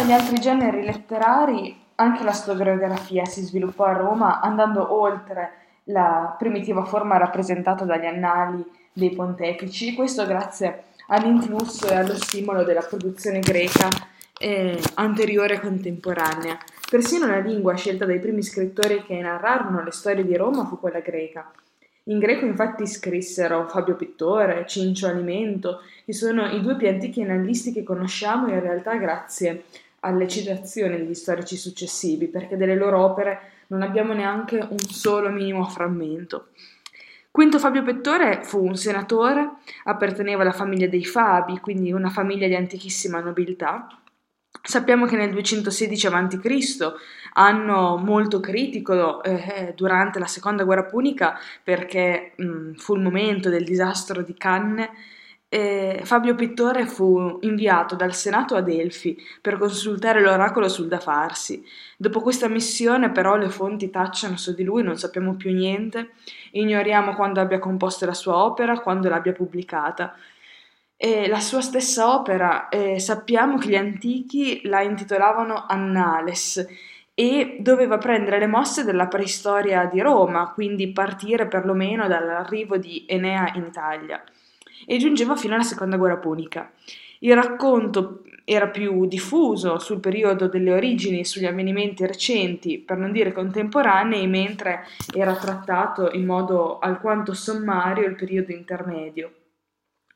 come gli altri generi letterari, anche la storiografia si sviluppò a Roma, andando oltre la primitiva forma rappresentata dagli annali dei pontefici, questo grazie all'influsso e allo stimolo della produzione greca anteriore e contemporanea. Persino la lingua scelta dai primi scrittori che narrarono le storie di Roma fu quella greca. In greco infatti scrissero Fabio Pittore, Cincio Alimento, che sono i due più antichi annalisti che conosciamo in realtà grazie alle citazioni degli storici successivi, perché delle loro opere non abbiamo neanche un solo minimo frammento. Quinto Fabio Pittore fu un senatore, apparteneva alla famiglia dei Fabi, quindi una famiglia di antichissima nobiltà. Sappiamo che nel 216 a.C., anno molto critico durante la seconda guerra punica, perché fu il momento del disastro di Canne, Fabio Pittore fu inviato dal Senato a Delfi per consultare l'oracolo sul da farsi. Dopo questa missione però le fonti tacciano su di lui, non sappiamo più niente, ignoriamo quando abbia composto la sua opera, quando l'abbia pubblicata. E la sua stessa opera, sappiamo che gli antichi la intitolavano Annales e doveva prendere le mosse della preistoria di Roma, quindi partire perlomeno dall'arrivo di Enea in Italia, e giungeva fino alla seconda guerra punica. Il racconto era più diffuso sul periodo delle origini, sugli avvenimenti recenti, per non dire contemporanei, mentre era trattato in modo alquanto sommario il periodo intermedio.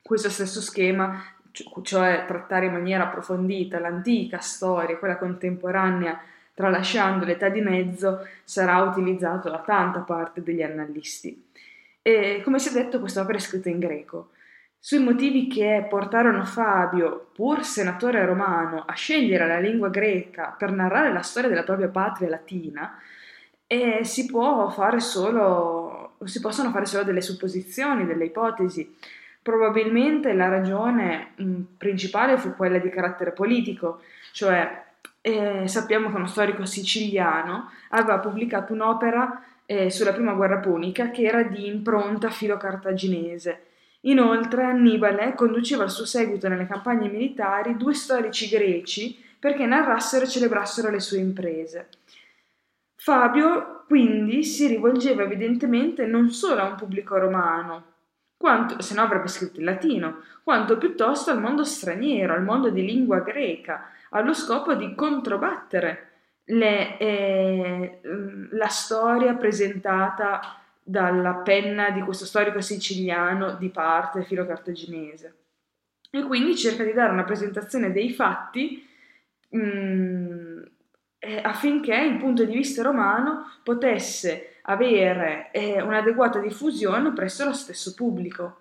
Questo stesso schema, cioè trattare in maniera approfondita l'antica storia, quella contemporanea, tralasciando l'età di mezzo, sarà utilizzato da tanta parte degli annalisti. E, come si è detto, quest'opera è scritta in greco. Sui motivi che portarono Fabio, pur senatore romano, a scegliere la lingua greca per narrare la storia della propria patria latina, si possono fare solo delle supposizioni, delle ipotesi. Probabilmente la ragione principale fu quella di carattere politico, cioè sappiamo che uno storico siciliano aveva pubblicato un'opera sulla prima guerra punica che era di impronta filo-cartaginese. Inoltre Annibale conduceva al suo seguito nelle campagne militari due storici greci perché narrassero e celebrassero le sue imprese. Fabio quindi si rivolgeva evidentemente non solo a un pubblico romano, quanto, se no avrebbe scritto in latino, quanto piuttosto al mondo straniero, al mondo di lingua greca, allo scopo di controbattere la storia presentata dalla penna di questo storico siciliano di parte filo-cartaginese. E quindi cerca di dare una presentazione dei fatti affinché il punto di vista romano potesse avere un'adeguata diffusione presso lo stesso pubblico.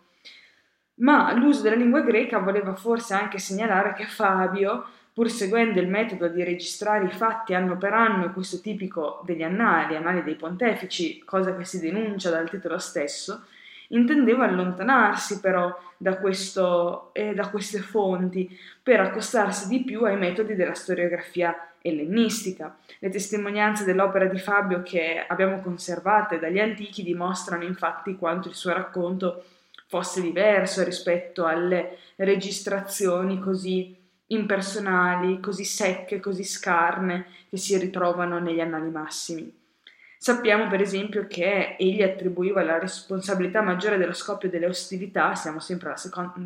Ma l'uso della lingua greca voleva forse anche segnalare che Fabio, pur seguendo il metodo di registrare i fatti anno per anno, questo tipico degli annali dei pontefici, cosa che si denuncia dal titolo stesso, intendeva allontanarsi però da queste fonti per accostarsi di più ai metodi della storiografia ellenistica. Le testimonianze dell'opera di Fabio che abbiamo conservate dagli antichi dimostrano infatti quanto il suo racconto fosse diverso rispetto alle registrazioni così impersonali, così secche, così scarne che si ritrovano negli Annali Massimi. Sappiamo per esempio che egli attribuiva la responsabilità maggiore dello scoppio delle ostilità, siamo sempre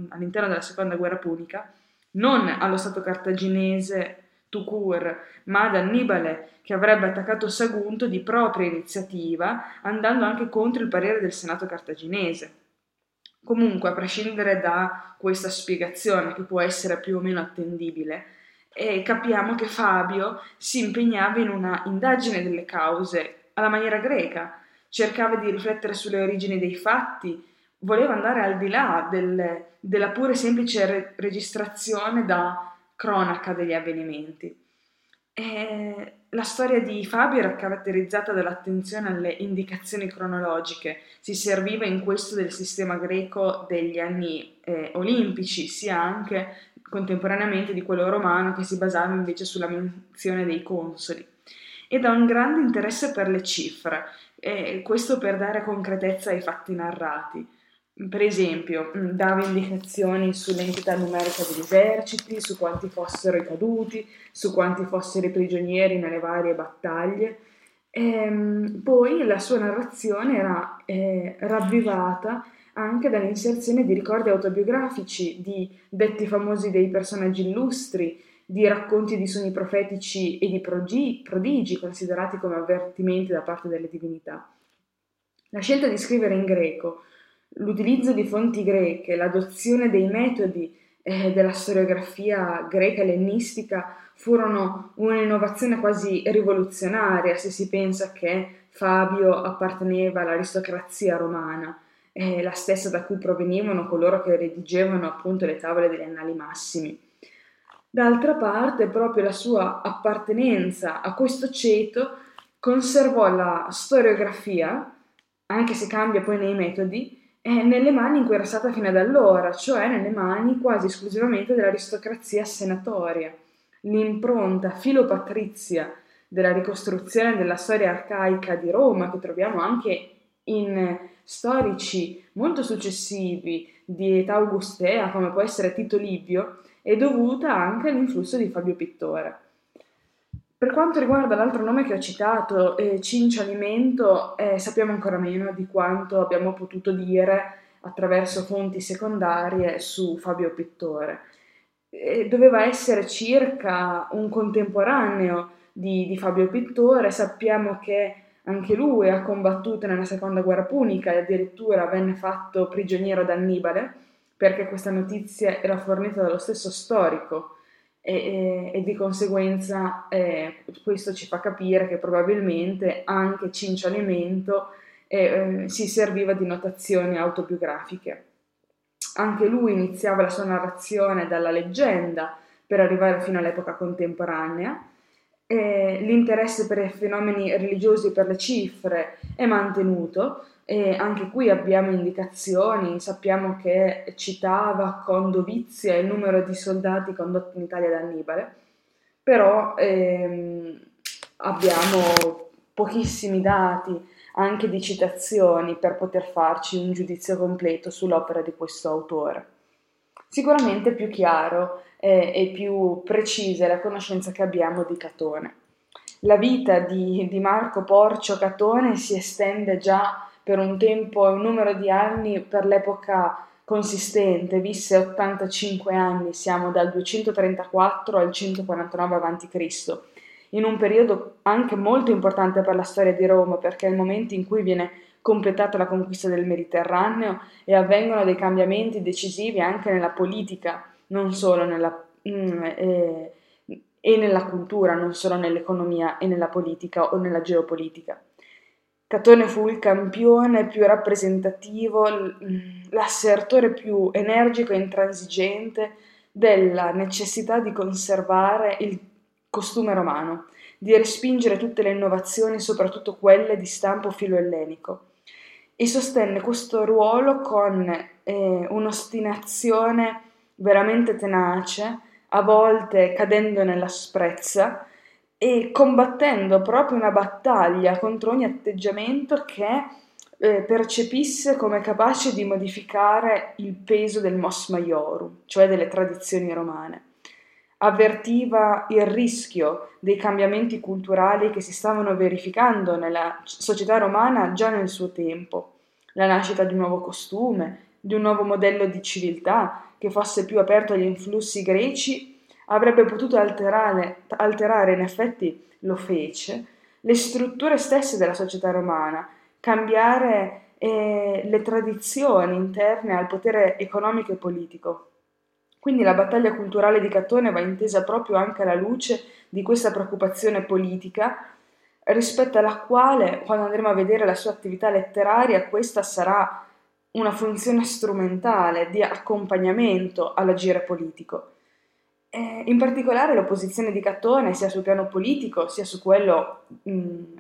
all'interno della seconda guerra punica, non allo stato cartaginese ma ad Annibale, che avrebbe attaccato Sagunto di propria iniziativa, andando anche contro il parere del Senato cartaginese. Comunque, a prescindere da questa spiegazione, che può essere più o meno attendibile, capiamo che Fabio si impegnava in una indagine delle cause alla maniera greca, cercava di riflettere sulle origini dei fatti, voleva andare al di là della pure semplice registrazione da cronaca degli avvenimenti. La storia di Fabio era caratterizzata dall'attenzione alle indicazioni cronologiche, si serviva in questo del sistema greco degli anni olimpici, sia anche contemporaneamente di quello romano che si basava invece sulla menzione dei consoli, ed ha un grande interesse per le cifre, questo per dare concretezza ai fatti narrati. Per esempio, dava indicazioni sull'entità numerica degli eserciti, su quanti fossero i caduti, su quanti fossero i prigionieri nelle varie battaglie. Poi la sua narrazione era ravvivata anche dall'inserzione di ricordi autobiografici, di detti famosi dei personaggi illustri, di racconti di sogni profetici e di prodigi considerati come avvertimenti da parte delle divinità. La scelta di scrivere in greco, l'utilizzo di fonti greche, l'adozione dei metodi della storiografia greca ellenistica furono un'innovazione quasi rivoluzionaria, se si pensa che Fabio apparteneva all'aristocrazia romana, la stessa da cui provenivano coloro che redigevano appunto le tavole degli Annali Massimi. D'altra parte, proprio la sua appartenenza a questo ceto conservò la storiografia, anche se cambia poi nei metodi, nelle mani in cui era stata fino ad allora, cioè nelle mani quasi esclusivamente dell'aristocrazia senatoria. L'impronta filopatrizia della ricostruzione della storia arcaica di Roma, che troviamo anche in storici molto successivi di età augustea, come può essere Tito Livio, è dovuta anche all'influsso di Fabio Pittore. Per quanto riguarda l'altro nome che ho citato, Cincio Alimento, sappiamo ancora meno di quanto abbiamo potuto dire attraverso fonti secondarie su Fabio Pittore. Doveva essere circa un contemporaneo di Fabio Pittore. Sappiamo che anche lui ha combattuto nella seconda guerra punica e addirittura venne fatto prigioniero da Annibale, perché questa notizia era fornita dallo stesso storico e di conseguenza questo ci fa capire che probabilmente anche Cincio Alimento si serviva di notazioni autobiografiche. Anche lui iniziava la sua narrazione dalla leggenda per arrivare fino all'epoca contemporanea. L'interesse per i fenomeni religiosi e per le cifre è mantenuto, e anche qui abbiamo indicazioni. Sappiamo che citava con dovizia il numero di soldati condotti in Italia da Annibale, però abbiamo pochissimi dati anche di citazioni per poter farci un giudizio completo sull'opera di questo autore. Sicuramente più chiaro e più precisa è la conoscenza che abbiamo di Catone. La vita di Marco Porcio Catone si estende già per un tempo e un numero di anni per l'epoca consistente, visse 85 anni, siamo dal 234 al 149 a.C., in un periodo anche molto importante per la storia di Roma, perché è il momento in cui viene completata la conquista del Mediterraneo e avvengono dei cambiamenti decisivi anche nella politica, non solo nella cultura, non solo nell'economia e nella politica o nella geopolitica. Catone fu il campione più rappresentativo, l'assertore più energico e intransigente della necessità di conservare il costume romano, di respingere tutte le innovazioni, soprattutto quelle di stampo filoellenico, e sostenne questo ruolo con un'ostinazione veramente tenace, a volte cadendo nella sprezza e combattendo proprio una battaglia contro ogni atteggiamento che percepisse come capace di modificare il peso del mos maiorum, cioè delle tradizioni romane. Avvertiva il rischio dei cambiamenti culturali che si stavano verificando nella società romana già nel suo tempo, la nascita di un nuovo costume, di un nuovo modello di civiltà che fosse più aperto agli influssi greci, avrebbe potuto alterare, in effetti lo fece, le strutture stesse della società romana, cambiare le tradizioni interne al potere economico e politico. Quindi la battaglia culturale di Catone va intesa proprio anche alla luce di questa preoccupazione politica, rispetto alla quale, quando andremo a vedere la sua attività letteraria, questa sarà una funzione strumentale di accompagnamento all'agire politico. In particolare l'opposizione di Catone, sia sul piano politico, sia su quello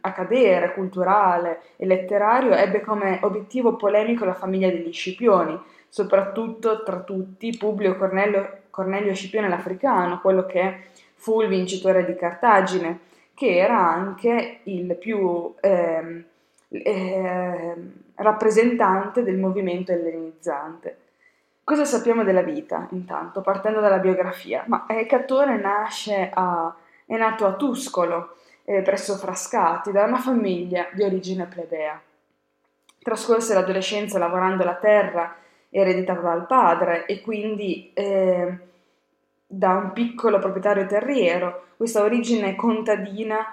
accadere, culturale e letterario, ebbe come obiettivo polemico la famiglia degli Scipioni, soprattutto tra tutti Publio Cornelio Scipione l'Africano, quello che fu il vincitore di Cartagine, che era anche il più rappresentante del movimento ellenizzante. Cosa sappiamo della vita, intanto, partendo dalla biografia? Ma Catone è nato a Tuscolo, presso Frascati, da una famiglia di origine plebea. Trascorse l'adolescenza lavorando la terra ereditata dal padre e quindi da un piccolo proprietario terriero. Questa origine contadina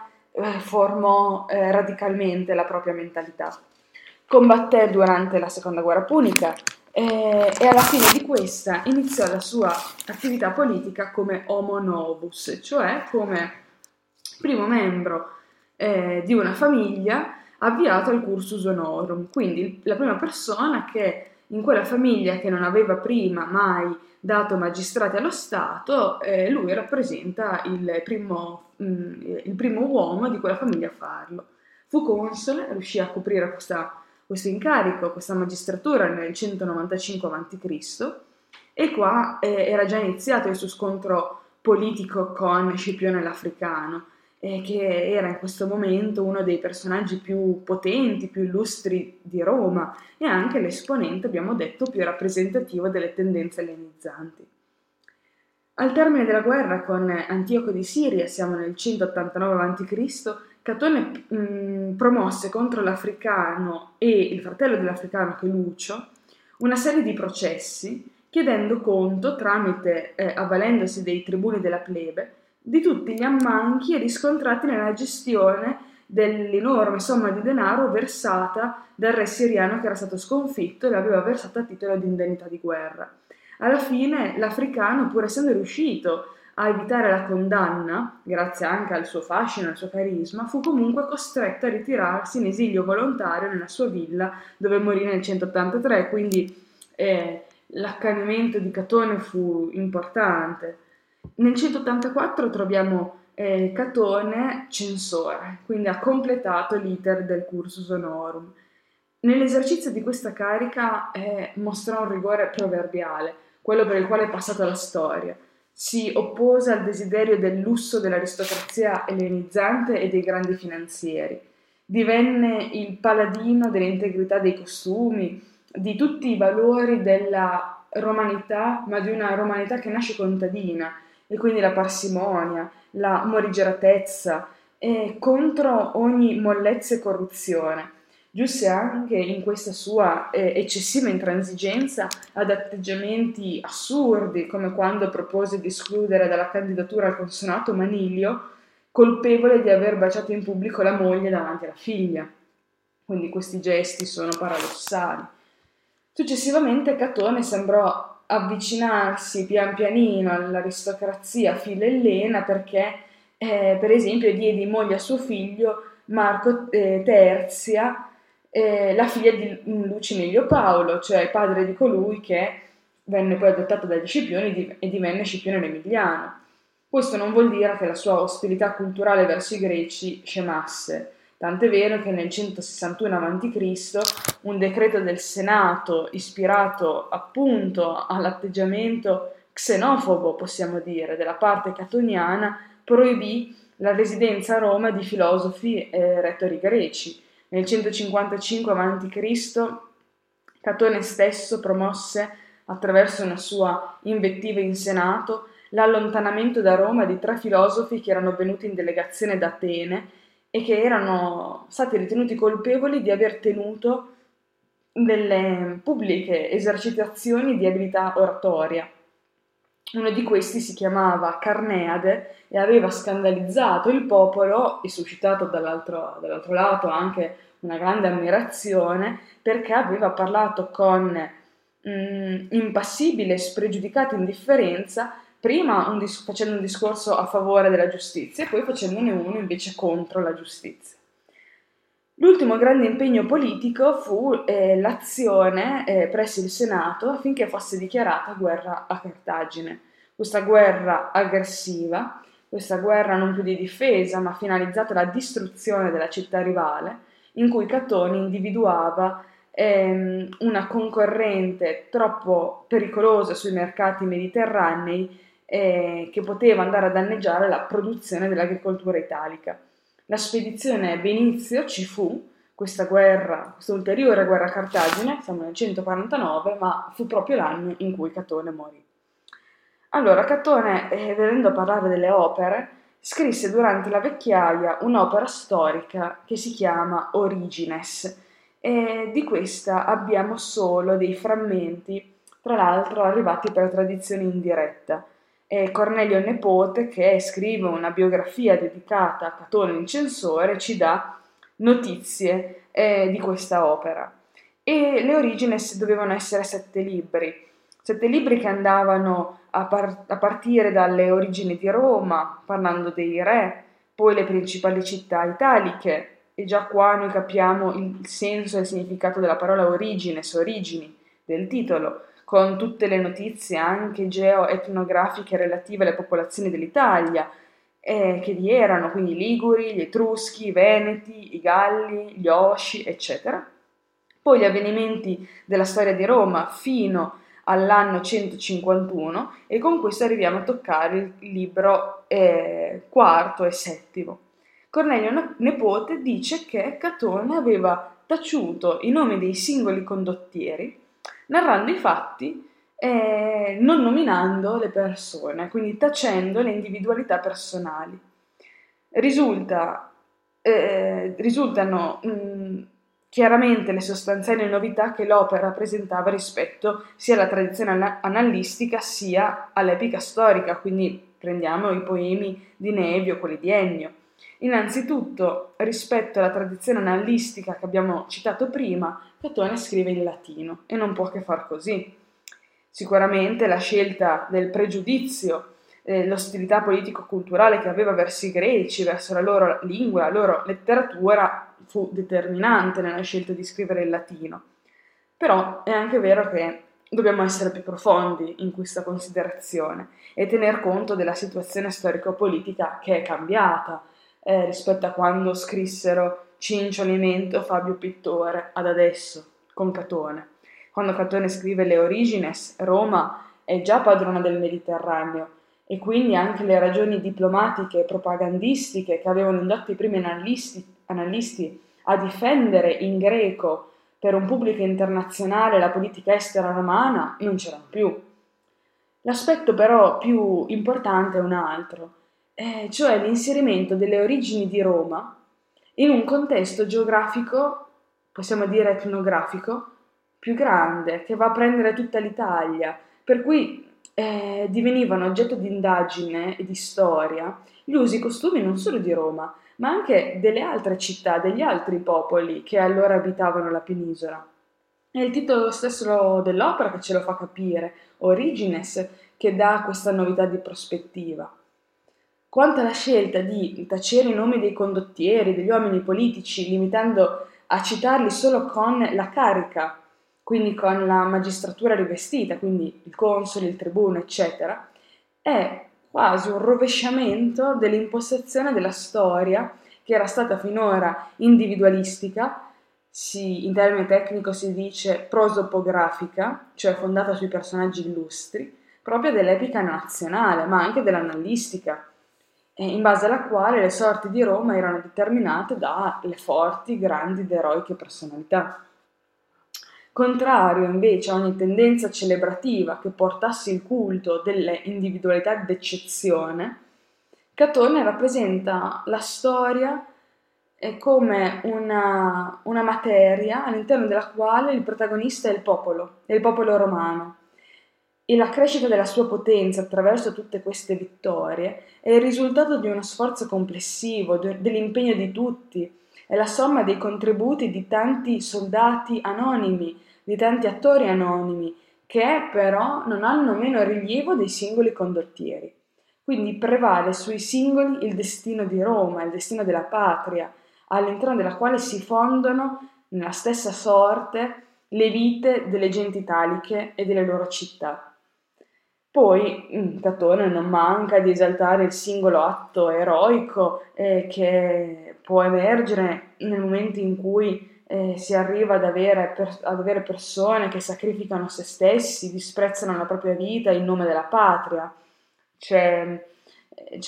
formò radicalmente la propria mentalità. Combatté durante la seconda guerra punica e alla fine di questa iniziò la sua attività politica come homo novus, cioè come primo membro di una famiglia avviato al cursus honorum, quindi la prima persona che in quella famiglia che non aveva prima mai dato magistrati allo Stato, lui rappresenta il primo uomo di quella famiglia a farlo. Fu console, riuscì a coprire questo incarico, questa magistratura nel 195 a.C. e qua era già iniziato il suo scontro politico con Scipione l'Africano, che era in questo momento uno dei personaggi più potenti, più illustri di Roma e anche l'esponente, abbiamo detto, più rappresentativo delle tendenze ellenizzanti. Al termine della guerra con Antioco di Siria, siamo nel 189 a.C., Catone promosse contro l'Africano e il fratello dell'Africano, che è Lucio, una serie di processi chiedendo conto, avvalendosi dei tribuni della plebe, di tutti gli ammanchi e riscontrati nella gestione dell'enorme somma di denaro versata dal re siriano che era stato sconfitto e l'aveva versata a titolo di indennità di guerra. Alla fine l'Africano, pur essendo riuscito a evitare la condanna, grazie anche al suo fascino e al suo carisma, fu comunque costretto a ritirarsi in esilio volontario nella sua villa, dove morì nel 183, quindi l'accanimento di Catone fu importante. Nel 184 troviamo Catone censore, quindi ha completato l'iter del cursus honorum. Nell'esercizio di questa carica mostrò un rigore proverbiale, quello per il quale è passata la storia. Si oppose al desiderio del lusso dell'aristocrazia ellenizzante e dei grandi finanzieri. Divenne il paladino dell'integrità dei costumi, di tutti i valori della romanità, ma di una romanità che nasce contadina, e quindi la parsimonia, la morigeratezza, e contro ogni mollezza e corruzione. Giunse anche in questa sua eccessiva intransigenza ad atteggiamenti assurdi, come quando propose di escludere dalla candidatura al consonato Manilio, colpevole di aver baciato in pubblico la moglie davanti alla figlia. Quindi questi gesti sono paradossali. Successivamente Catone sembrò avvicinarsi pian pianino all'aristocrazia filellena perché, per esempio, diede in moglie a suo figlio Marco Terzia, la figlia di Lucio Emilio Paolo, cioè padre di colui che venne poi adottato dagli Scipioni e divenne Scipione l'Emiliano. Questo non vuol dire che la sua ostilità culturale verso i greci scemasse, tant'è vero che nel 161 a.C. un decreto del Senato ispirato appunto all'atteggiamento xenofobo, possiamo dire, della parte catoniana, proibì la residenza a Roma di filosofi e retori greci. Nel 155 a.C. Catone stesso promosse, attraverso una sua invettiva in Senato, l'allontanamento da Roma di 3 filosofi che erano venuti in delegazione da Atene e che erano stati ritenuti colpevoli di aver tenuto delle pubbliche esercitazioni di abilità oratoria. Uno di questi si chiamava Carneade e aveva scandalizzato il popolo e suscitato dall'altro lato anche una grande ammirazione perché aveva parlato con impassibile e spregiudicata indifferenza, prima facendo un discorso a favore della giustizia e poi facendone uno invece contro la giustizia. L'ultimo grande impegno politico fu l'azione presso il Senato affinché fosse dichiarata guerra a Cartagine. Questa guerra aggressiva, questa guerra non più di difesa ma finalizzata alla distruzione della città rivale, in cui Catone individuava una concorrente troppo pericolosa sui mercati mediterranei che poteva andare a danneggiare la produzione dell'agricoltura italica. La spedizione Benizio ci fu, questa guerra, questa ulteriore guerra a Cartagine, siamo nel 149, ma fu proprio l'anno in cui Catone morì. Allora, Catone, vedendo parlare delle opere, scrisse durante la vecchiaia un'opera storica che si chiama Origines, e di questa abbiamo solo dei frammenti, tra l'altro arrivati per tradizione indiretta. Cornelio Nepote, che scrive una biografia dedicata a Catone il Censore, ci dà notizie di questa opera. E le Origines dovevano essere 7 libri. 7 libri che andavano a partire dalle origini di Roma, parlando dei re, poi le principali città italiche, e già qua noi capiamo il senso e il significato della parola origines, origini, del titolo, con tutte le notizie anche geo-etnografiche relative alle popolazioni dell'Italia, che vi erano, quindi i Liguri, gli Etruschi, i Veneti, i Galli, gli Osci, eccetera. Poi gli avvenimenti della storia di Roma fino all'anno 151, e con questo arriviamo a toccare il libro quarto e settimo. Cornelio Nepote dice che Catone aveva taciuto i nomi dei singoli condottieri, narrando i fatti e non nominando le persone, quindi tacendo le individualità personali. Risultano chiaramente le sostanziali novità che l'opera presentava rispetto sia alla tradizione annalistica sia all'epica storica, quindi prendiamo i poemi di Nevio, quelli di Ennio. Innanzitutto, rispetto alla tradizione annalistica che abbiamo citato prima, Catone scrive in latino e non può che far così. Sicuramente la scelta del pregiudizio, l'ostilità politico-culturale che aveva verso i greci, verso la loro lingua, la loro letteratura, fu determinante nella scelta di scrivere in latino. Però è anche vero che dobbiamo essere più profondi in questa considerazione e tener conto della situazione storico-politica che è cambiata rispetto a quando scrissero Cincio Alimento, Fabio Pittore, ad adesso, con Catone. Quando Catone scrive le Origines, Roma è già padrona del Mediterraneo, e quindi anche le ragioni diplomatiche e propagandistiche che avevano indotto i primi analisti a difendere in greco per un pubblico internazionale la politica estera romana non c'erano più. L'aspetto però più importante è un altro, cioè l'inserimento delle origini di Roma in un contesto geografico, possiamo dire etnografico, più grande, che va a prendere tutta l'Italia, per cui divenivano oggetto di indagine e di storia gli usi e costumi non solo di Roma, ma anche delle altre città, degli altri popoli che allora abitavano la penisola. È il titolo stesso dell'opera che ce lo fa capire, Origines, che dà questa novità di prospettiva. Quanto alla scelta di tacere i nomi dei condottieri, degli uomini politici, limitando a citarli solo con la carica, quindi con la magistratura rivestita, quindi il console, il tribuno, eccetera, è quasi un rovesciamento dell'impostazione della storia che era stata finora individualistica, in termine tecnico si dice prosopografica, cioè fondata sui personaggi illustri, proprio dell'epica nazionale, ma anche dell'annalistica, in base alla quale le sorti di Roma erano determinate dalle forti, grandi ed eroiche personalità. Contrario invece a ogni tendenza celebrativa che portasse il culto delle individualità d'eccezione, Catone rappresenta la storia come una materia all'interno della quale il protagonista è il popolo romano. E la crescita della sua potenza attraverso tutte queste vittorie è il risultato di uno sforzo complessivo, dell'impegno di tutti, è la somma dei contributi di tanti soldati anonimi, di tanti attori anonimi, che però non hanno meno rilievo dei singoli condottieri. Quindi prevale sui singoli il destino di Roma, il destino della patria, all'interno della quale si fondono nella stessa sorte le vite delle genti italiche e delle loro città. Poi Catone non manca di esaltare il singolo atto eroico che può emergere nel momento in cui si arriva ad avere persone che sacrificano se stessi, disprezzano la propria vita in nome della patria. C'è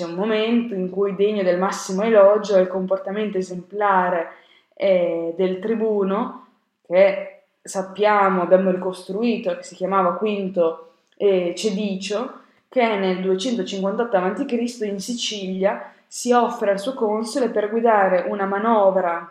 un momento in cui, degno del massimo elogio, è il comportamento esemplare del tribuno, che sappiamo, abbiamo ricostruito, che si chiamava Quinto Cedicio, che nel 258 a.C. in Sicilia si offre al suo console per guidare una manovra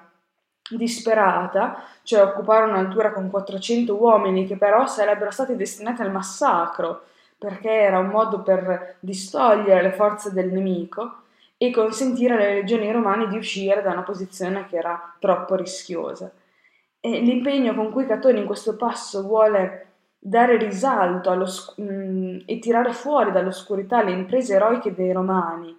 disperata, cioè occupare un'altura con 400 uomini che però sarebbero stati destinati al massacro, perché era un modo per distogliere le forze del nemico e consentire alle legioni romane di uscire da una posizione che era troppo rischiosa. E l'impegno con cui Catone in questo passo vuole dare risalto e tirare fuori dall'oscurità le imprese eroiche dei Romani,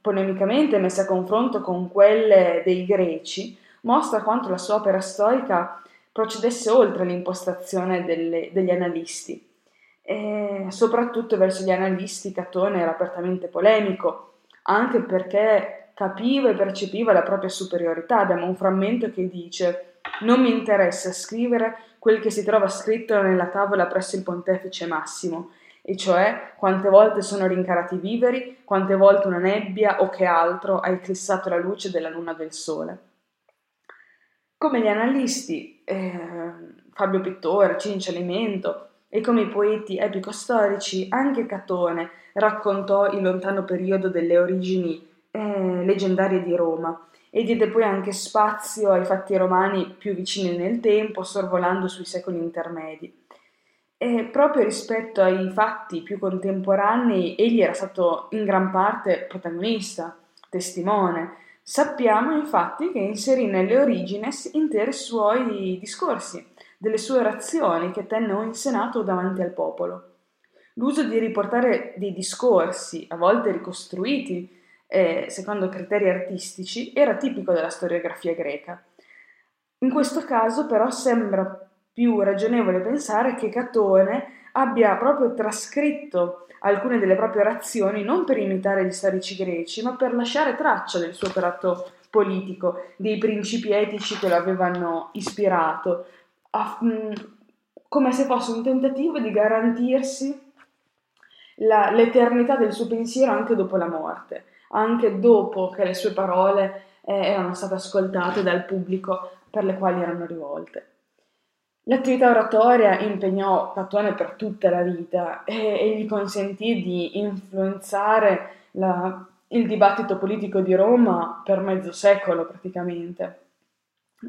polemicamente messe a confronto con quelle dei Greci, mostra quanto la sua opera storica procedesse oltre l'impostazione degli analisti. E soprattutto verso gli analisti Catone era apertamente polemico, anche perché capiva e percepiva la propria superiorità. Abbiamo un frammento che dice: «Non mi interessa scrivere quel che si trova scritto nella tavola presso il pontefice Massimo, e cioè quante volte sono rincarati i viveri, quante volte una nebbia o che altro ha eclissato la luce della luna del sole». Come gli analisti Fabio Pittore, Cincio Alimento, e come i poeti epico-storici, anche Catone raccontò il lontano periodo delle origini leggendarie di Roma e diede poi anche spazio ai fatti romani più vicini nel tempo, sorvolando sui secoli intermedi. E proprio rispetto ai fatti più contemporanei egli era stato in gran parte protagonista, testimone. Sappiamo infatti che inserì nelle Origines interi suoi discorsi, delle sue orazioni che tenne o in senato o davanti al popolo. L'uso di riportare dei discorsi, a volte ricostruiti secondo criteri artistici, era tipico della storiografia greca. In questo caso però sembra più ragionevole pensare che Catone abbia proprio trascritto alcune delle proprie orazioni non per imitare gli storici greci, ma per lasciare traccia del suo operato politico, dei principi etici che lo avevano ispirato, come se fosse un tentativo di garantirsi l'eternità del suo pensiero anche dopo la morte, anche dopo che le sue parole erano state ascoltate dal pubblico per le quali erano rivolte. L'attività oratoria impegnò Catone per tutta la vita e gli consentì di influenzare il dibattito politico di Roma per mezzo secolo praticamente.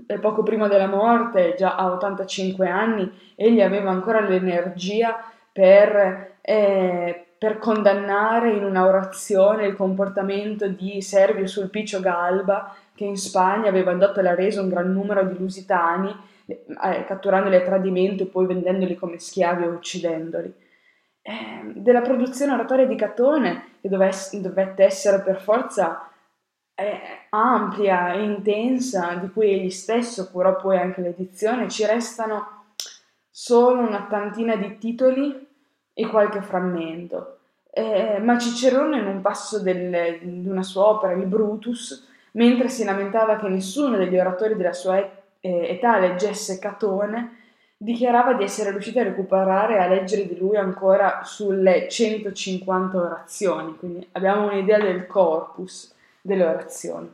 E poco prima della morte, già a 85 anni, egli aveva ancora l'energia per condannare in una orazione il comportamento di Servio Sulpicio Galba, che in Spagna aveva dato alla resa un gran numero di lusitani, catturandoli a tradimento e poi vendendoli come schiavi o uccidendoli. Della produzione oratoria di Catone, che dovette essere per forza ampia e intensa, di cui egli stesso curò poi anche l'edizione, ci restano solo una tantina di titoli e qualche frammento. Ma Cicerone, in un passo di una sua opera, il Brutus, mentre si lamentava che nessuno degli oratori della sua età leggesse Catone, dichiarava di essere riuscito a recuperare e a leggere di lui ancora sulle 150 orazioni, quindi abbiamo un'idea del corpus delle orazioni.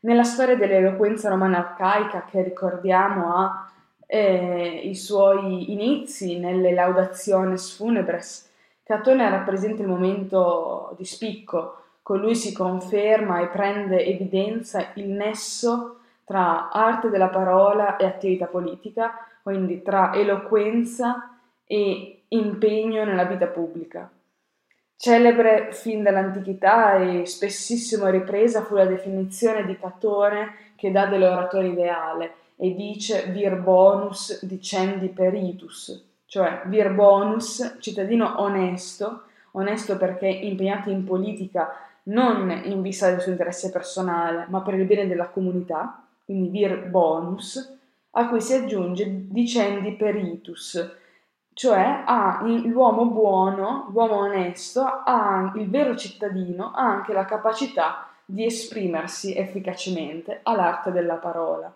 Nella storia dell'eloquenza romana arcaica, che ricordiamo ha i suoi inizi nelle laudaciones funebres, Catone rappresenta il momento di spicco. Con lui si conferma e prende evidenza il nesso tra arte della parola e attività politica, quindi tra eloquenza e impegno nella vita pubblica. Celebre fin dall'antichità e spessissimo ripresa fu la definizione di Catone che dà dell'oratore ideale e dice vir bonus dicendi peritus, cioè vir bonus, cittadino onesto perché impegnato in politica non in vista del suo interesse personale ma per il bene della comunità, quindi vir bonus, a cui si aggiunge dicendi peritus, cioè l'uomo buono, l'uomo onesto, il vero cittadino ha anche la capacità di esprimersi efficacemente all'arte della parola.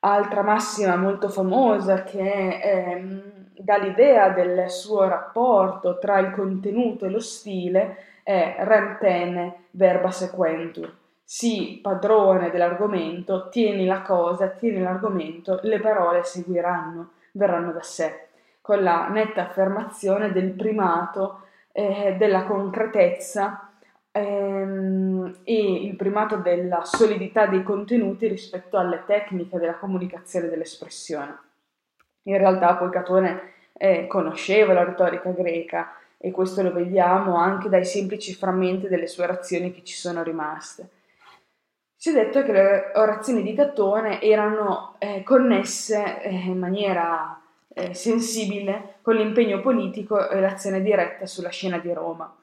Altra massima molto famosa che dà l'idea del suo rapporto tra il contenuto e lo stile è rem tene verba sequentur, sii padrone dell'argomento, tieni la cosa, tieni l'argomento, le parole seguiranno, verranno da sé, con la netta affermazione del primato, della concretezza e il primato della solidità dei contenuti rispetto alle tecniche della comunicazione dell'espressione. In realtà poi Catone conosceva la retorica greca, e questo lo vediamo anche dai semplici frammenti delle sue orazioni che ci sono rimaste. Si è detto che le orazioni di Catone erano connesse in maniera sensibile con l'impegno politico e l'azione diretta sulla scena di Roma.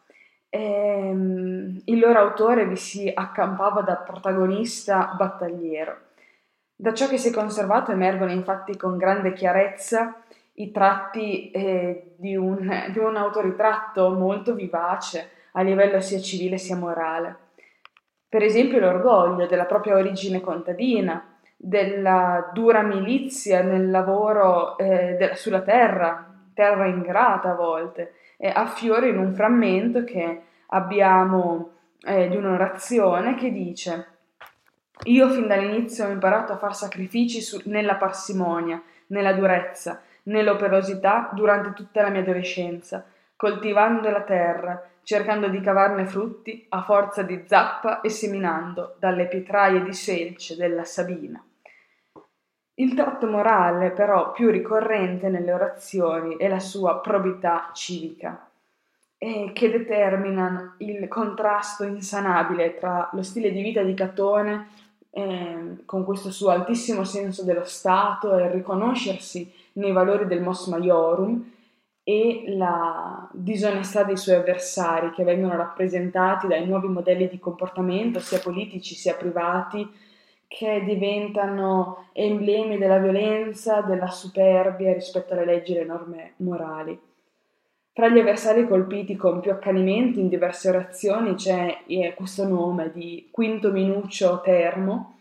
Il loro autore vi si accampava da protagonista battagliero. Da ciò che si è conservato emergono infatti con grande chiarezza i tratti di un autoritratto molto vivace a livello sia civile sia morale. Per esempio l'orgoglio della propria origine contadina, della dura milizia nel lavoro sulla terra ingrata a volte, affiora in un frammento che abbiamo di un'orazione che dice: «Io fin dall'inizio ho imparato a far sacrifici nella parsimonia, nella durezza, nell'operosità durante tutta la mia adolescenza, coltivando la terra, cercando di cavarne frutti a forza di zappa e seminando dalle pietraie di selce della Sabina». Il tratto morale però più ricorrente nelle orazioni è la sua probità civica, che determina il contrasto insanabile tra lo stile di vita di Catone, con questo suo altissimo senso dello Stato e il riconoscersi nei valori del mos maiorum, e la disonestà dei suoi avversari che vengono rappresentati dai nuovi modelli di comportamento sia politici sia privati, che diventano emblemi della violenza, della superbia rispetto alle leggi e alle norme morali. Tra gli avversari colpiti con più accanimento in diverse orazioni c'è questo nome di Quinto Minuccio Termo,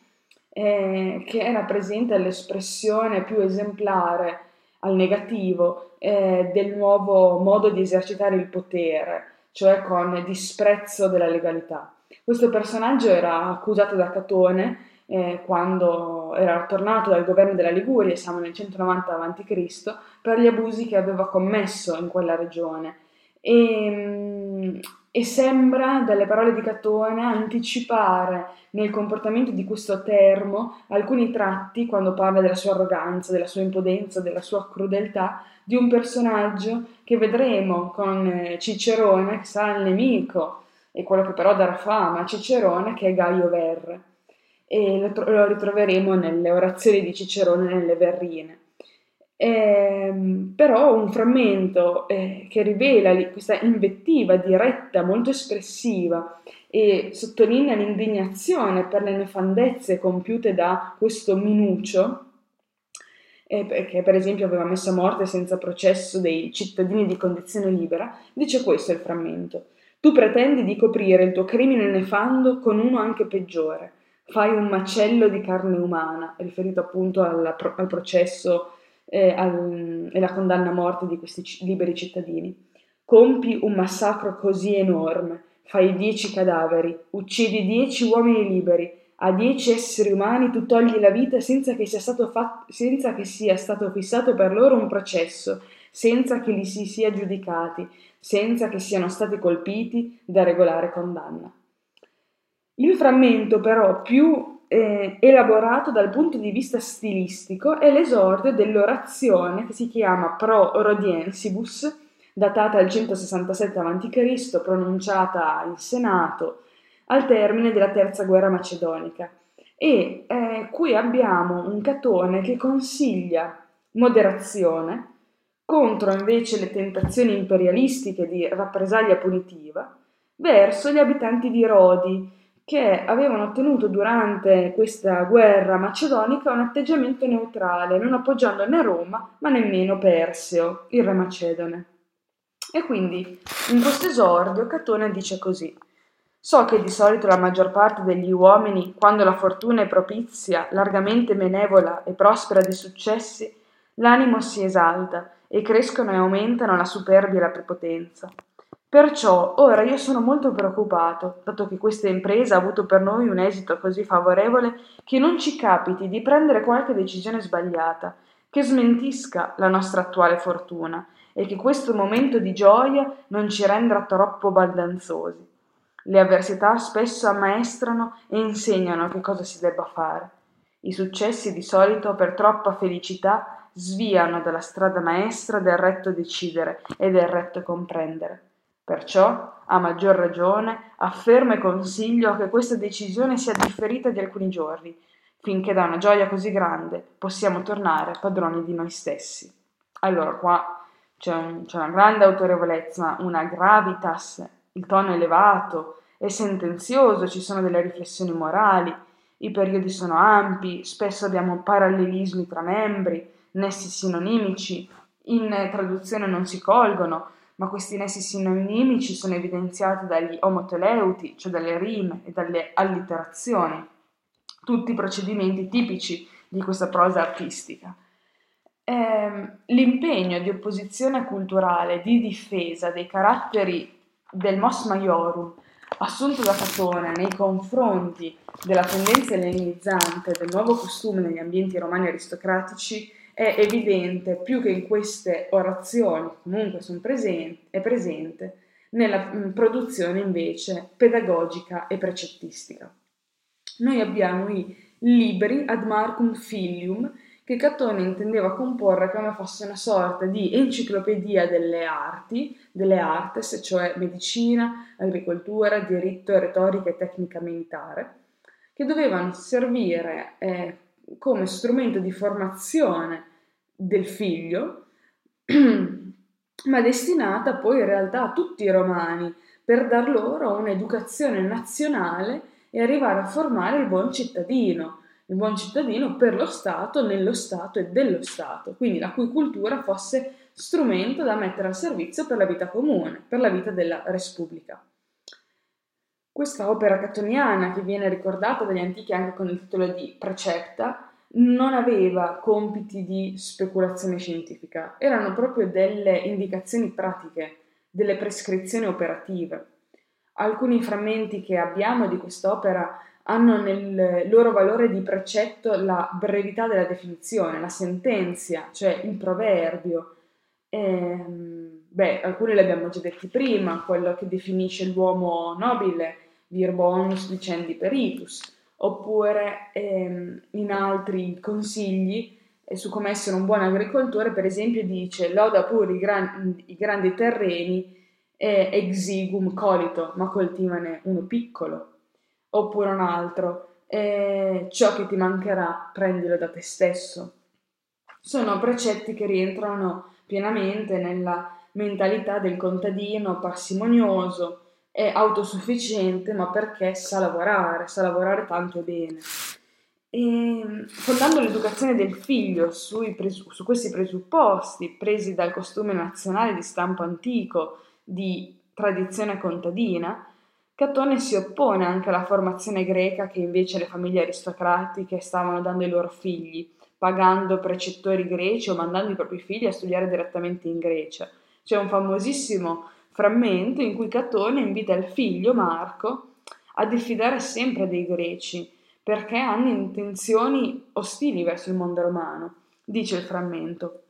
che rappresenta l'espressione più esemplare al negativo del nuovo modo di esercitare il potere, cioè con disprezzo della legalità. Questo personaggio era accusato da Catone quando era tornato dal governo della Liguria, siamo nel 190 a.C., per gli abusi che aveva commesso in quella regione. E sembra, dalle parole di Catone, anticipare nel comportamento di questo Termo alcuni tratti, quando parla della sua arroganza, della sua impudenza, della sua crudeltà, di un personaggio che vedremo con Cicerone, che sarà il nemico, e quello che però darà fama a Cicerone, che è Gaio Verre. E lo ritroveremo nelle orazioni di Cicerone, nelle Verrine. Però un frammento che rivela questa invettiva diretta, molto espressiva, e sottolinea l'indignazione per le nefandezze compiute da questo Minuccio, che per esempio aveva messo a morte senza processo dei cittadini di condizione libera, dice questo il frammento: «Tu pretendi di coprire il tuo crimine nefando con uno anche peggiore, fai un macello di carne umana», riferito appunto al processo e la condanna a morte di questi liberi cittadini. «Compi un massacro così enorme, fai 10 cadaveri, uccidi 10 uomini liberi, a 10 esseri umani tu togli la vita senza che sia stato fissato per loro un processo, senza che li si sia giudicati, senza che siano stati colpiti da regolare condanna». Il frammento però più elaborato dal punto di vista stilistico è l'esordio dell'orazione che si chiama Pro Rhodiensibus, datata al 167 a.C., pronunciata in Senato al termine della Terza Guerra Macedonica. E qui abbiamo un Catone che consiglia moderazione contro invece le tentazioni imperialistiche di rappresaglia punitiva verso gli abitanti di Rodi, che avevano ottenuto durante questa guerra macedonica un atteggiamento neutrale, non appoggiando né Roma ma nemmeno Perseo, il re macedone. E quindi in questo esordio Catone dice così: «So che di solito la maggior parte degli uomini, quando la fortuna è propizia, largamente benevola e prospera di successi, l'animo si esalta e crescono e aumentano la superbia e la prepotenza. Perciò ora io sono molto preoccupato, dato che questa impresa ha avuto per noi un esito così favorevole, che non ci capiti di prendere qualche decisione sbagliata, che smentisca la nostra attuale fortuna e che questo momento di gioia non ci renda troppo baldanzosi. Le avversità spesso ammaestrano e insegnano che cosa si debba fare. I successi di solito, per troppa felicità, sviano dalla strada maestra del retto decidere e del retto comprendere. Perciò, a maggior ragione, affermo e consiglio che questa decisione sia differita di alcuni giorni, finché da una gioia così grande possiamo tornare padroni di noi stessi. Allora, qua c'è una grande autorevolezza, una gravitas, il tono è elevato, è sentenzioso, ci sono delle riflessioni morali, i periodi sono ampi, spesso abbiamo parallelismi tra membri, nessi sinonimici, in traduzione non si colgono, ma questi nessi sinonimici sono evidenziati dagli omoteleuti, cioè dalle rime e dalle allitterazioni, tutti i procedimenti tipici di questa prosa artistica. L'impegno di opposizione culturale, di difesa dei caratteri del mos maiorum, assunto da Catone nei confronti della tendenza ellenizzante del nuovo costume negli ambienti romani aristocratici, è evidente più che in queste orazioni, comunque è presente, nella produzione invece pedagogica e precettistica. Noi abbiamo i libri ad Marcum Filium, che Catone intendeva comporre come fosse una sorta di enciclopedia delle arti, delle artes, cioè medicina, agricoltura, diritto, retorica e tecnica militare, che dovevano servire come strumento di formazione del figlio, ma destinata poi in realtà a tutti i romani, per dar loro un'educazione nazionale e arrivare a formare il buon cittadino per lo Stato, nello Stato e dello Stato, quindi la cui cultura fosse strumento da mettere al servizio per la vita comune, per la vita della Respubblica. Questa opera catoniana, che viene ricordata dagli antichi anche con il titolo di Precepta, non aveva compiti di speculazione scientifica, erano proprio delle indicazioni pratiche, delle prescrizioni operative. Alcuni frammenti che abbiamo di quest'opera hanno nel loro valore di precetto la brevità della definizione, la sentenzia, cioè il proverbio. Alcuni li abbiamo già detti prima, quello che definisce l'uomo nobile, vir bonus dicendi peritus, oppure in altri consigli su come essere un buon agricoltore, per esempio, dice loda pure i grandi terreni exigum colito, ma coltivane uno piccolo. Oppure un altro, ciò che ti mancherà prendilo da te stesso. Sono precetti che rientrano pienamente nella mentalità del contadino parsimonioso, è autosufficiente, ma perché sa lavorare tanto bene. E fondando l'educazione del figlio su questi presupposti presi dal costume nazionale di stampo antico, di tradizione contadina, Catone si oppone anche alla formazione greca che invece le famiglie aristocratiche stavano dando ai loro figli, pagando precettori greci o mandando i propri figli a studiare direttamente in Grecia. C'è un famosissimo frammento in cui Catone invita il figlio Marco a diffidare sempre dei greci perché hanno intenzioni ostili verso il mondo romano. Dice il frammento: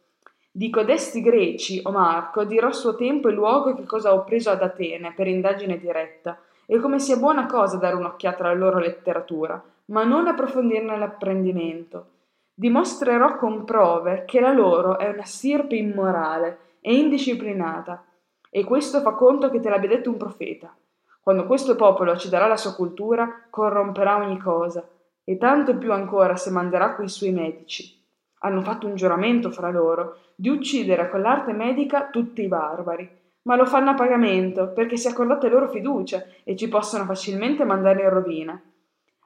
di codesti greci, o Marco, dirò suo tempo e luogo che cosa ho preso ad Atene per indagine diretta, e come sia buona cosa dare un'occhiata alla loro letteratura, ma non approfondirne l'apprendimento. Dimostrerò con prove che la loro è una stirpe immorale e indisciplinata, e questo fa conto che te l'abbia detto un profeta. Quando questo popolo ci darà la sua cultura, corromperà ogni cosa, e tanto più ancora se manderà quei suoi medici. Hanno fatto un giuramento fra loro di uccidere con l'arte medica tutti i barbari, ma lo fanno a pagamento, perché si è accordata loro fiducia e ci possono facilmente mandare in rovina.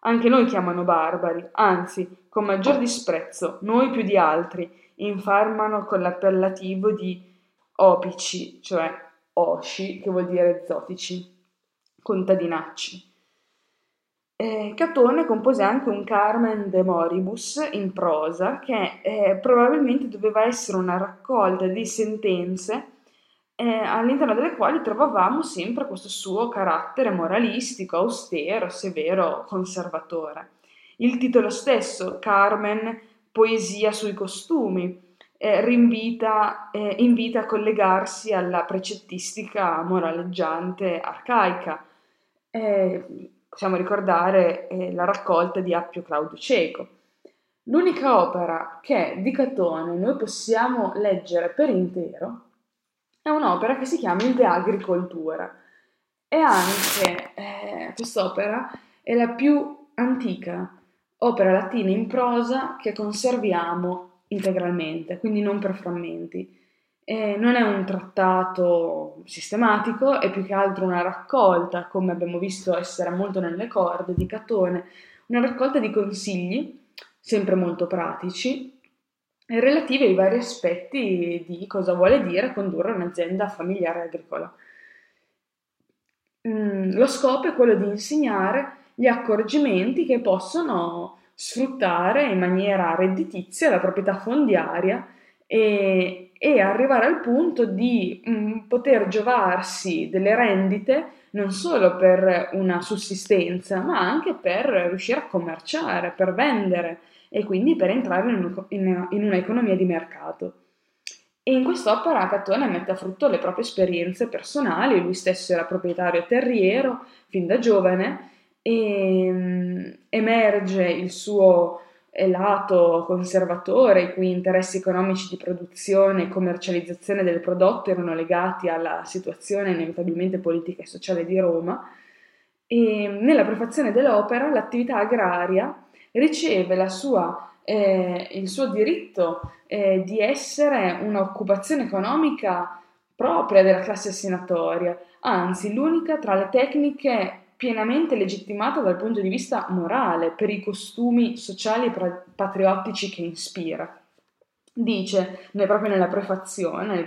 Anche noi chiamano barbari, anzi, con maggior disprezzo, noi più di altri, infarmano con l'appellativo di opici, cioè osci, che vuol dire zotici, contadinacci. Catone compose anche un Carmen de Moribus in prosa, che probabilmente doveva essere una raccolta di sentenze all'interno delle quali trovavamo sempre questo suo carattere moralistico, austero, severo, conservatore. Il titolo stesso, Carmen, poesia sui costumi, invita a collegarsi alla precettistica moraleggiante arcaica. Possiamo ricordare la raccolta di Appio Claudio Cieco. L'unica opera che di Catone noi possiamo leggere per intero è un'opera che si chiama Il De Agricoltura, e anche quest'opera è la più antica opera latina in prosa che conserviamo integralmente, quindi non per frammenti. Non è un trattato sistematico, è più che altro una raccolta, come abbiamo visto essere molto nelle corde di Catone, una raccolta di consigli, sempre molto pratici, relativi ai vari aspetti di cosa vuole dire condurre un'azienda familiare agricola. Lo scopo è quello di insegnare gli accorgimenti che possono sfruttare in maniera redditizia la proprietà fondiaria e arrivare al punto di poter giovarsi delle rendite non solo per una sussistenza, ma anche per riuscire a commerciare, per vendere e quindi per entrare in un'economia di mercato. E in quest'opera Catone mette a frutto le proprie esperienze personali. Lui stesso era proprietario terriero fin da giovane e emerge il suo lato conservatore, i cui interessi economici di produzione e commercializzazione del prodotto erano legati alla situazione inevitabilmente politica e sociale di Roma. E nella prefazione dell'opera l'attività agraria riceve il suo diritto di essere un'occupazione economica propria della classe assinatoria, anzi l'unica tra le tecniche pienamente legittimata dal punto di vista morale per i costumi sociali e patriottici che inspira. Dice, proprio nella prefazione, nei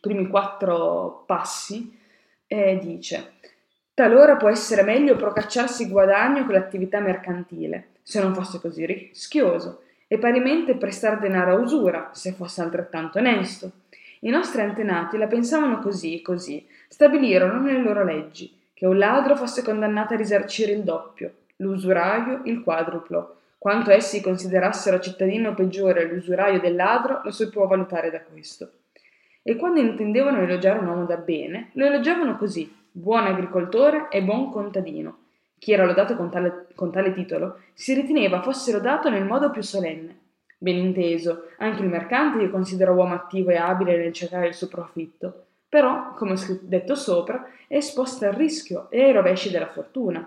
primi 4 passi, dice: talora può essere meglio procacciarsi guadagno con l'attività mercantile, se non fosse così rischioso, e parimente prestare denaro a usura, se fosse altrettanto onesto. I nostri antenati la pensavano così e così, stabilirono nelle loro leggi che un ladro fosse condannato a risarcire il doppio, l'usuraio il quadruplo. Quanto essi considerassero cittadino peggiore l'usuraio del ladro, lo si può valutare da questo. E quando intendevano elogiare un uomo da bene, lo elogiavano così: buon agricoltore e buon contadino. Chi era lodato con tale titolo si riteneva fosse lodato nel modo più solenne. Ben inteso, anche il mercante li considerò uomo attivo e abile nel cercare il suo profitto. Però, come detto sopra, è esposta al rischio e ai rovesci della fortuna.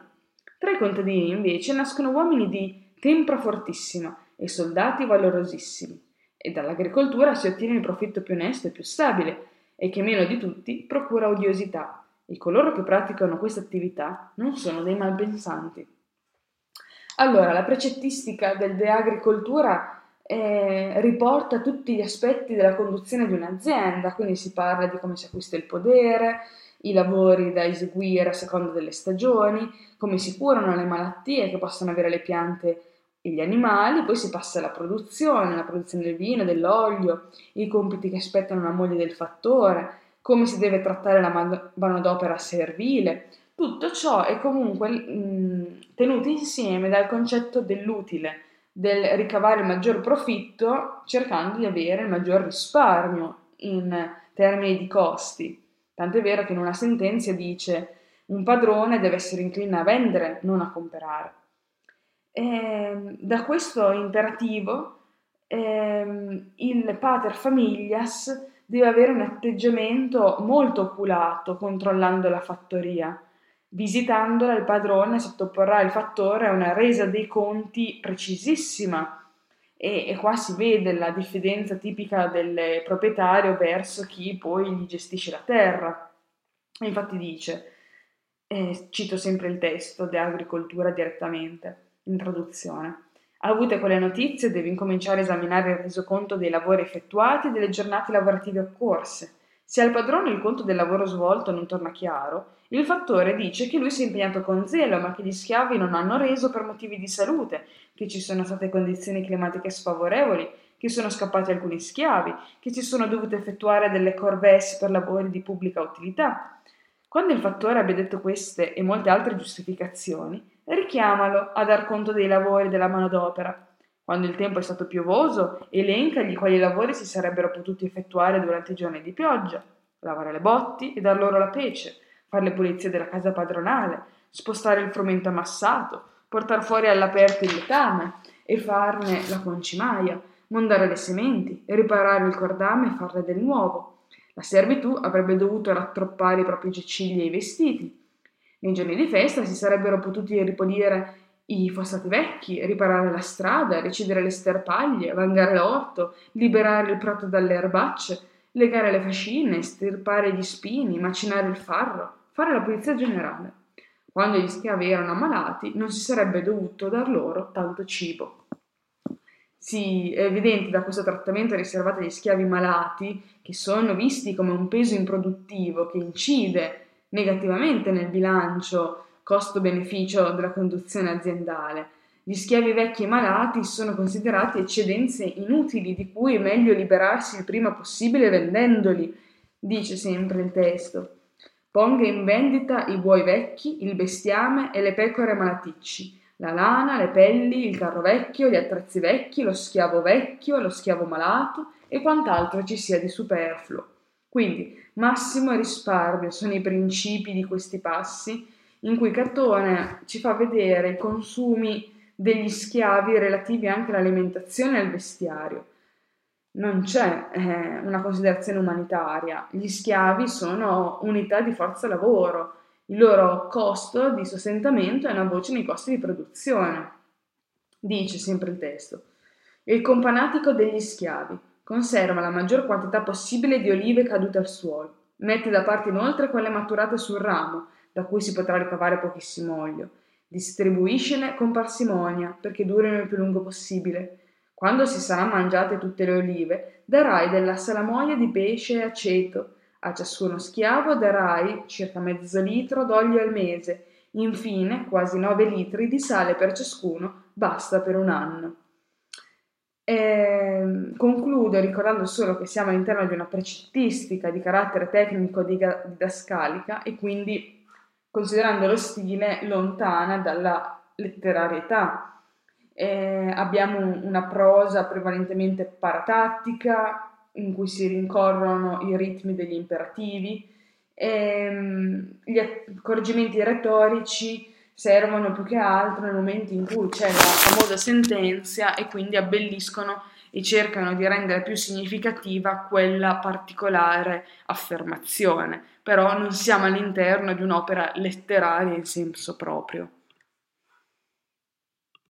Tra i contadini, invece, nascono uomini di tempra fortissima e soldati valorosissimi, e dall'agricoltura si ottiene il profitto più onesto e più stabile, e che meno di tutti procura odiosità, e coloro che praticano questa attività non sono dei malpensanti. Allora, la precettistica del De Agricoltura riporta tutti gli aspetti della conduzione di un'azienda, quindi si parla di come si acquista il podere, i lavori da eseguire a seconda delle stagioni, come si curano le malattie che possono avere le piante e gli animali. Poi si passa alla produzione, del vino, dell'olio, i compiti che aspettano la moglie del fattore, come si deve trattare la manodopera servile. Tutto ciò è comunque tenuto insieme dal concetto dell'utile, del ricavare il maggior profitto cercando di avere il maggior risparmio in termini di costi. Tant'è vero che in una sentenza dice: un padrone deve essere incline a vendere, non a comprare. Da questo imperativo il pater familias deve avere un atteggiamento molto oculato controllando la fattoria. Visitandola, il padrone sottoporrà il fattore a una resa dei conti precisissima, e qua si vede la diffidenza tipica del proprietario verso chi poi gli gestisce la terra. Infatti dice, cito sempre il testo di Agricoltura direttamente, in traduzione: avute quelle notizie, devi incominciare a esaminare il resoconto dei lavori effettuati e delle giornate lavorative occorse. Se al padrone il conto del lavoro svolto non torna chiaro, il fattore dice che lui si è impegnato con zelo, ma che gli schiavi non hanno reso per motivi di salute, che ci sono state condizioni climatiche sfavorevoli, che sono scappati alcuni schiavi, che si sono dovute effettuare delle corvesse per lavori di pubblica utilità. Quando il fattore abbia detto queste e molte altre giustificazioni, richiamalo a dar conto dei lavori della manodopera. Quando il tempo è stato piovoso, elencagli quali lavori si sarebbero potuti effettuare durante i giorni di pioggia: lavare le botti e dar loro la pece, fare le pulizie della casa padronale, spostare il frumento ammassato, portar fuori all'aperto il letame e farne la concimaia, mondare le sementi, riparare il cordame e farne del nuovo. La servitù avrebbe dovuto rattroppare i propri gecigli e i vestiti. Nei giorni di festa si sarebbero potuti ripulire i fossati vecchi, riparare la strada, recidere le sterpaglie, vangare l'orto, liberare il prato dalle erbacce, legare le fascine, stirpare gli spini, macinare il farro, fare la pulizia generale. Quando gli schiavi erano ammalati, non si sarebbe dovuto dar loro tanto cibo. Sì, è evidente da questo trattamento riservato agli schiavi malati, che sono visti come un peso improduttivo che incide negativamente nel bilancio costo-beneficio della conduzione aziendale. Gli schiavi vecchi e malati sono considerati eccedenze inutili di cui è meglio liberarsi il prima possibile vendendoli, dice sempre il testo. Ponga in vendita i buoi vecchi, il bestiame e le pecore malaticci, la lana, le pelli, il carro vecchio, gli attrezzi vecchi, lo schiavo malato e quant'altro ci sia di superfluo. Quindi massimo risparmio sono i principi di questi passi, in cui Catone ci fa vedere i consumi degli schiavi relativi anche all'alimentazione e al vestiario. Non c'è una considerazione umanitaria, gli schiavi sono unità di forza lavoro, il loro costo di sostentamento è una voce nei costi di produzione, dice sempre il testo. Il companatico degli schiavi conserva la maggior quantità possibile di olive cadute al suolo, mette da parte inoltre quelle maturate sul ramo, da cui si potrà ricavare pochissimo olio, distribuiscene con parsimonia perché durino il più lungo possibile. Quando si sarà mangiate tutte le olive, darai della salamoia di pesce e aceto. A ciascuno schiavo darai circa mezzo litro d'olio al mese. Infine, quasi 9 litri di sale per ciascuno, basta per un anno. Concludo ricordando solo che siamo all'interno di una precettistica di carattere tecnico-didascalica e quindi, considerando lo stile, lontana dalla letterarietà. Abbiamo una prosa prevalentemente paratattica in cui si rincorrono i ritmi degli imperativi. Gli accorgimenti retorici servono più che altro nei momenti in cui c'è la famosa sentenza e quindi abbelliscono e cercano di rendere più significativa quella particolare affermazione, però non siamo all'interno di un'opera letteraria in senso proprio.